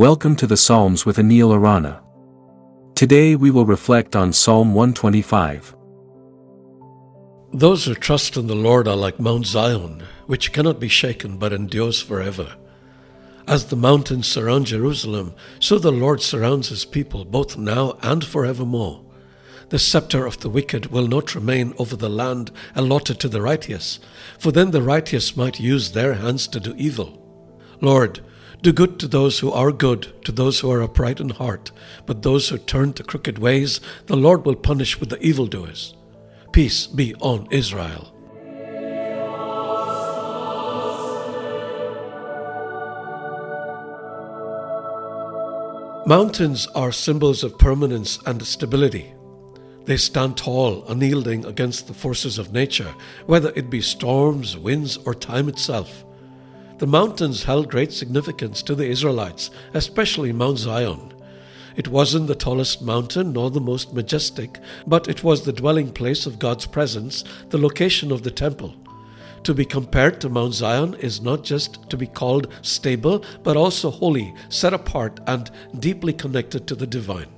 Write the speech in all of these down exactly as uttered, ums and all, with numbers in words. Welcome to the Psalms with Anil Arana. Today we will reflect on Psalm one twenty-five. Those who trust in the Lord are like Mount Zion, which cannot be shaken but endures forever. As the mountains surround Jerusalem, so the Lord surrounds his people both now and forevermore. The scepter of the wicked will not remain over the land allotted to the righteous, for then the righteous might use their hands to do evil. Lord, do good to those who are good, to those who are upright in heart. But those who turn to crooked ways, the Lord will punish with the evildoers. Peace be on Israel. Mountains are symbols of permanence and stability. They stand tall, unyielding against the forces of nature, whether it be storms, winds, or time itself. The mountains held great significance to the Israelites, especially Mount Zion. It wasn't the tallest mountain nor the most majestic, but it was the dwelling place of God's presence, the location of the temple. To be compared to Mount Zion is not just to be called stable, but also holy, set apart, and deeply connected to the divine.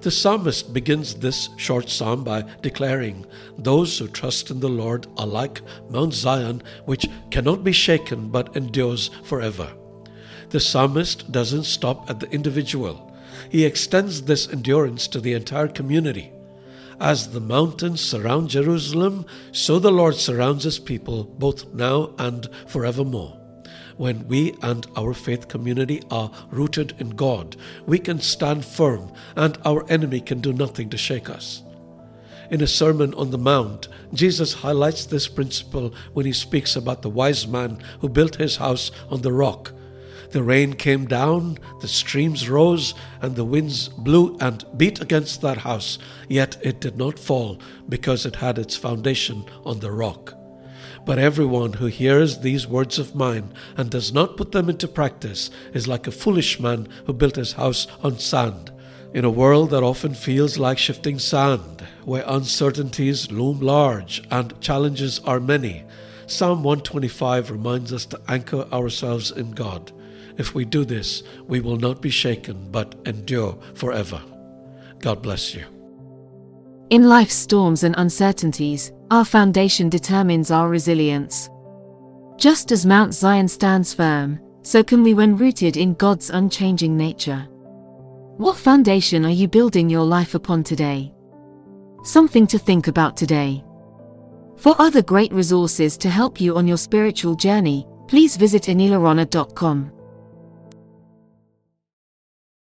The psalmist begins this short psalm by declaring, "Those who trust in the Lord are like Mount Zion, which cannot be shaken but endures forever." The psalmist doesn't stop at the individual. He extends this endurance to the entire community. As the mountains surround Jerusalem, so the Lord surrounds his people both now and forevermore. When we and our faith community are rooted in God, we can stand firm and our enemy can do nothing to shake us. In a Sermon on the Mount, Jesus highlights this principle when he speaks about the wise man who built his house on the rock. The rain came down, the streams rose, and the winds blew and beat against that house, yet it did not fall because it had its foundation on the rock. But everyone who hears these words of mine and does not put them into practice is like a foolish man who built his house on sand. In a world that often feels like shifting sand, where uncertainties loom large and challenges are many, Psalm one twenty-five reminds us to anchor ourselves in God. If we do this, we will not be shaken but endure forever. God bless you. In life's storms and uncertainties, our foundation determines our resilience. Just as Mount Zion stands firm, so can we when rooted in God's unchanging nature. What foundation are you building your life upon today? Something to think about today. For other great resources to help you on your spiritual journey, please visit Anil Arana dot com.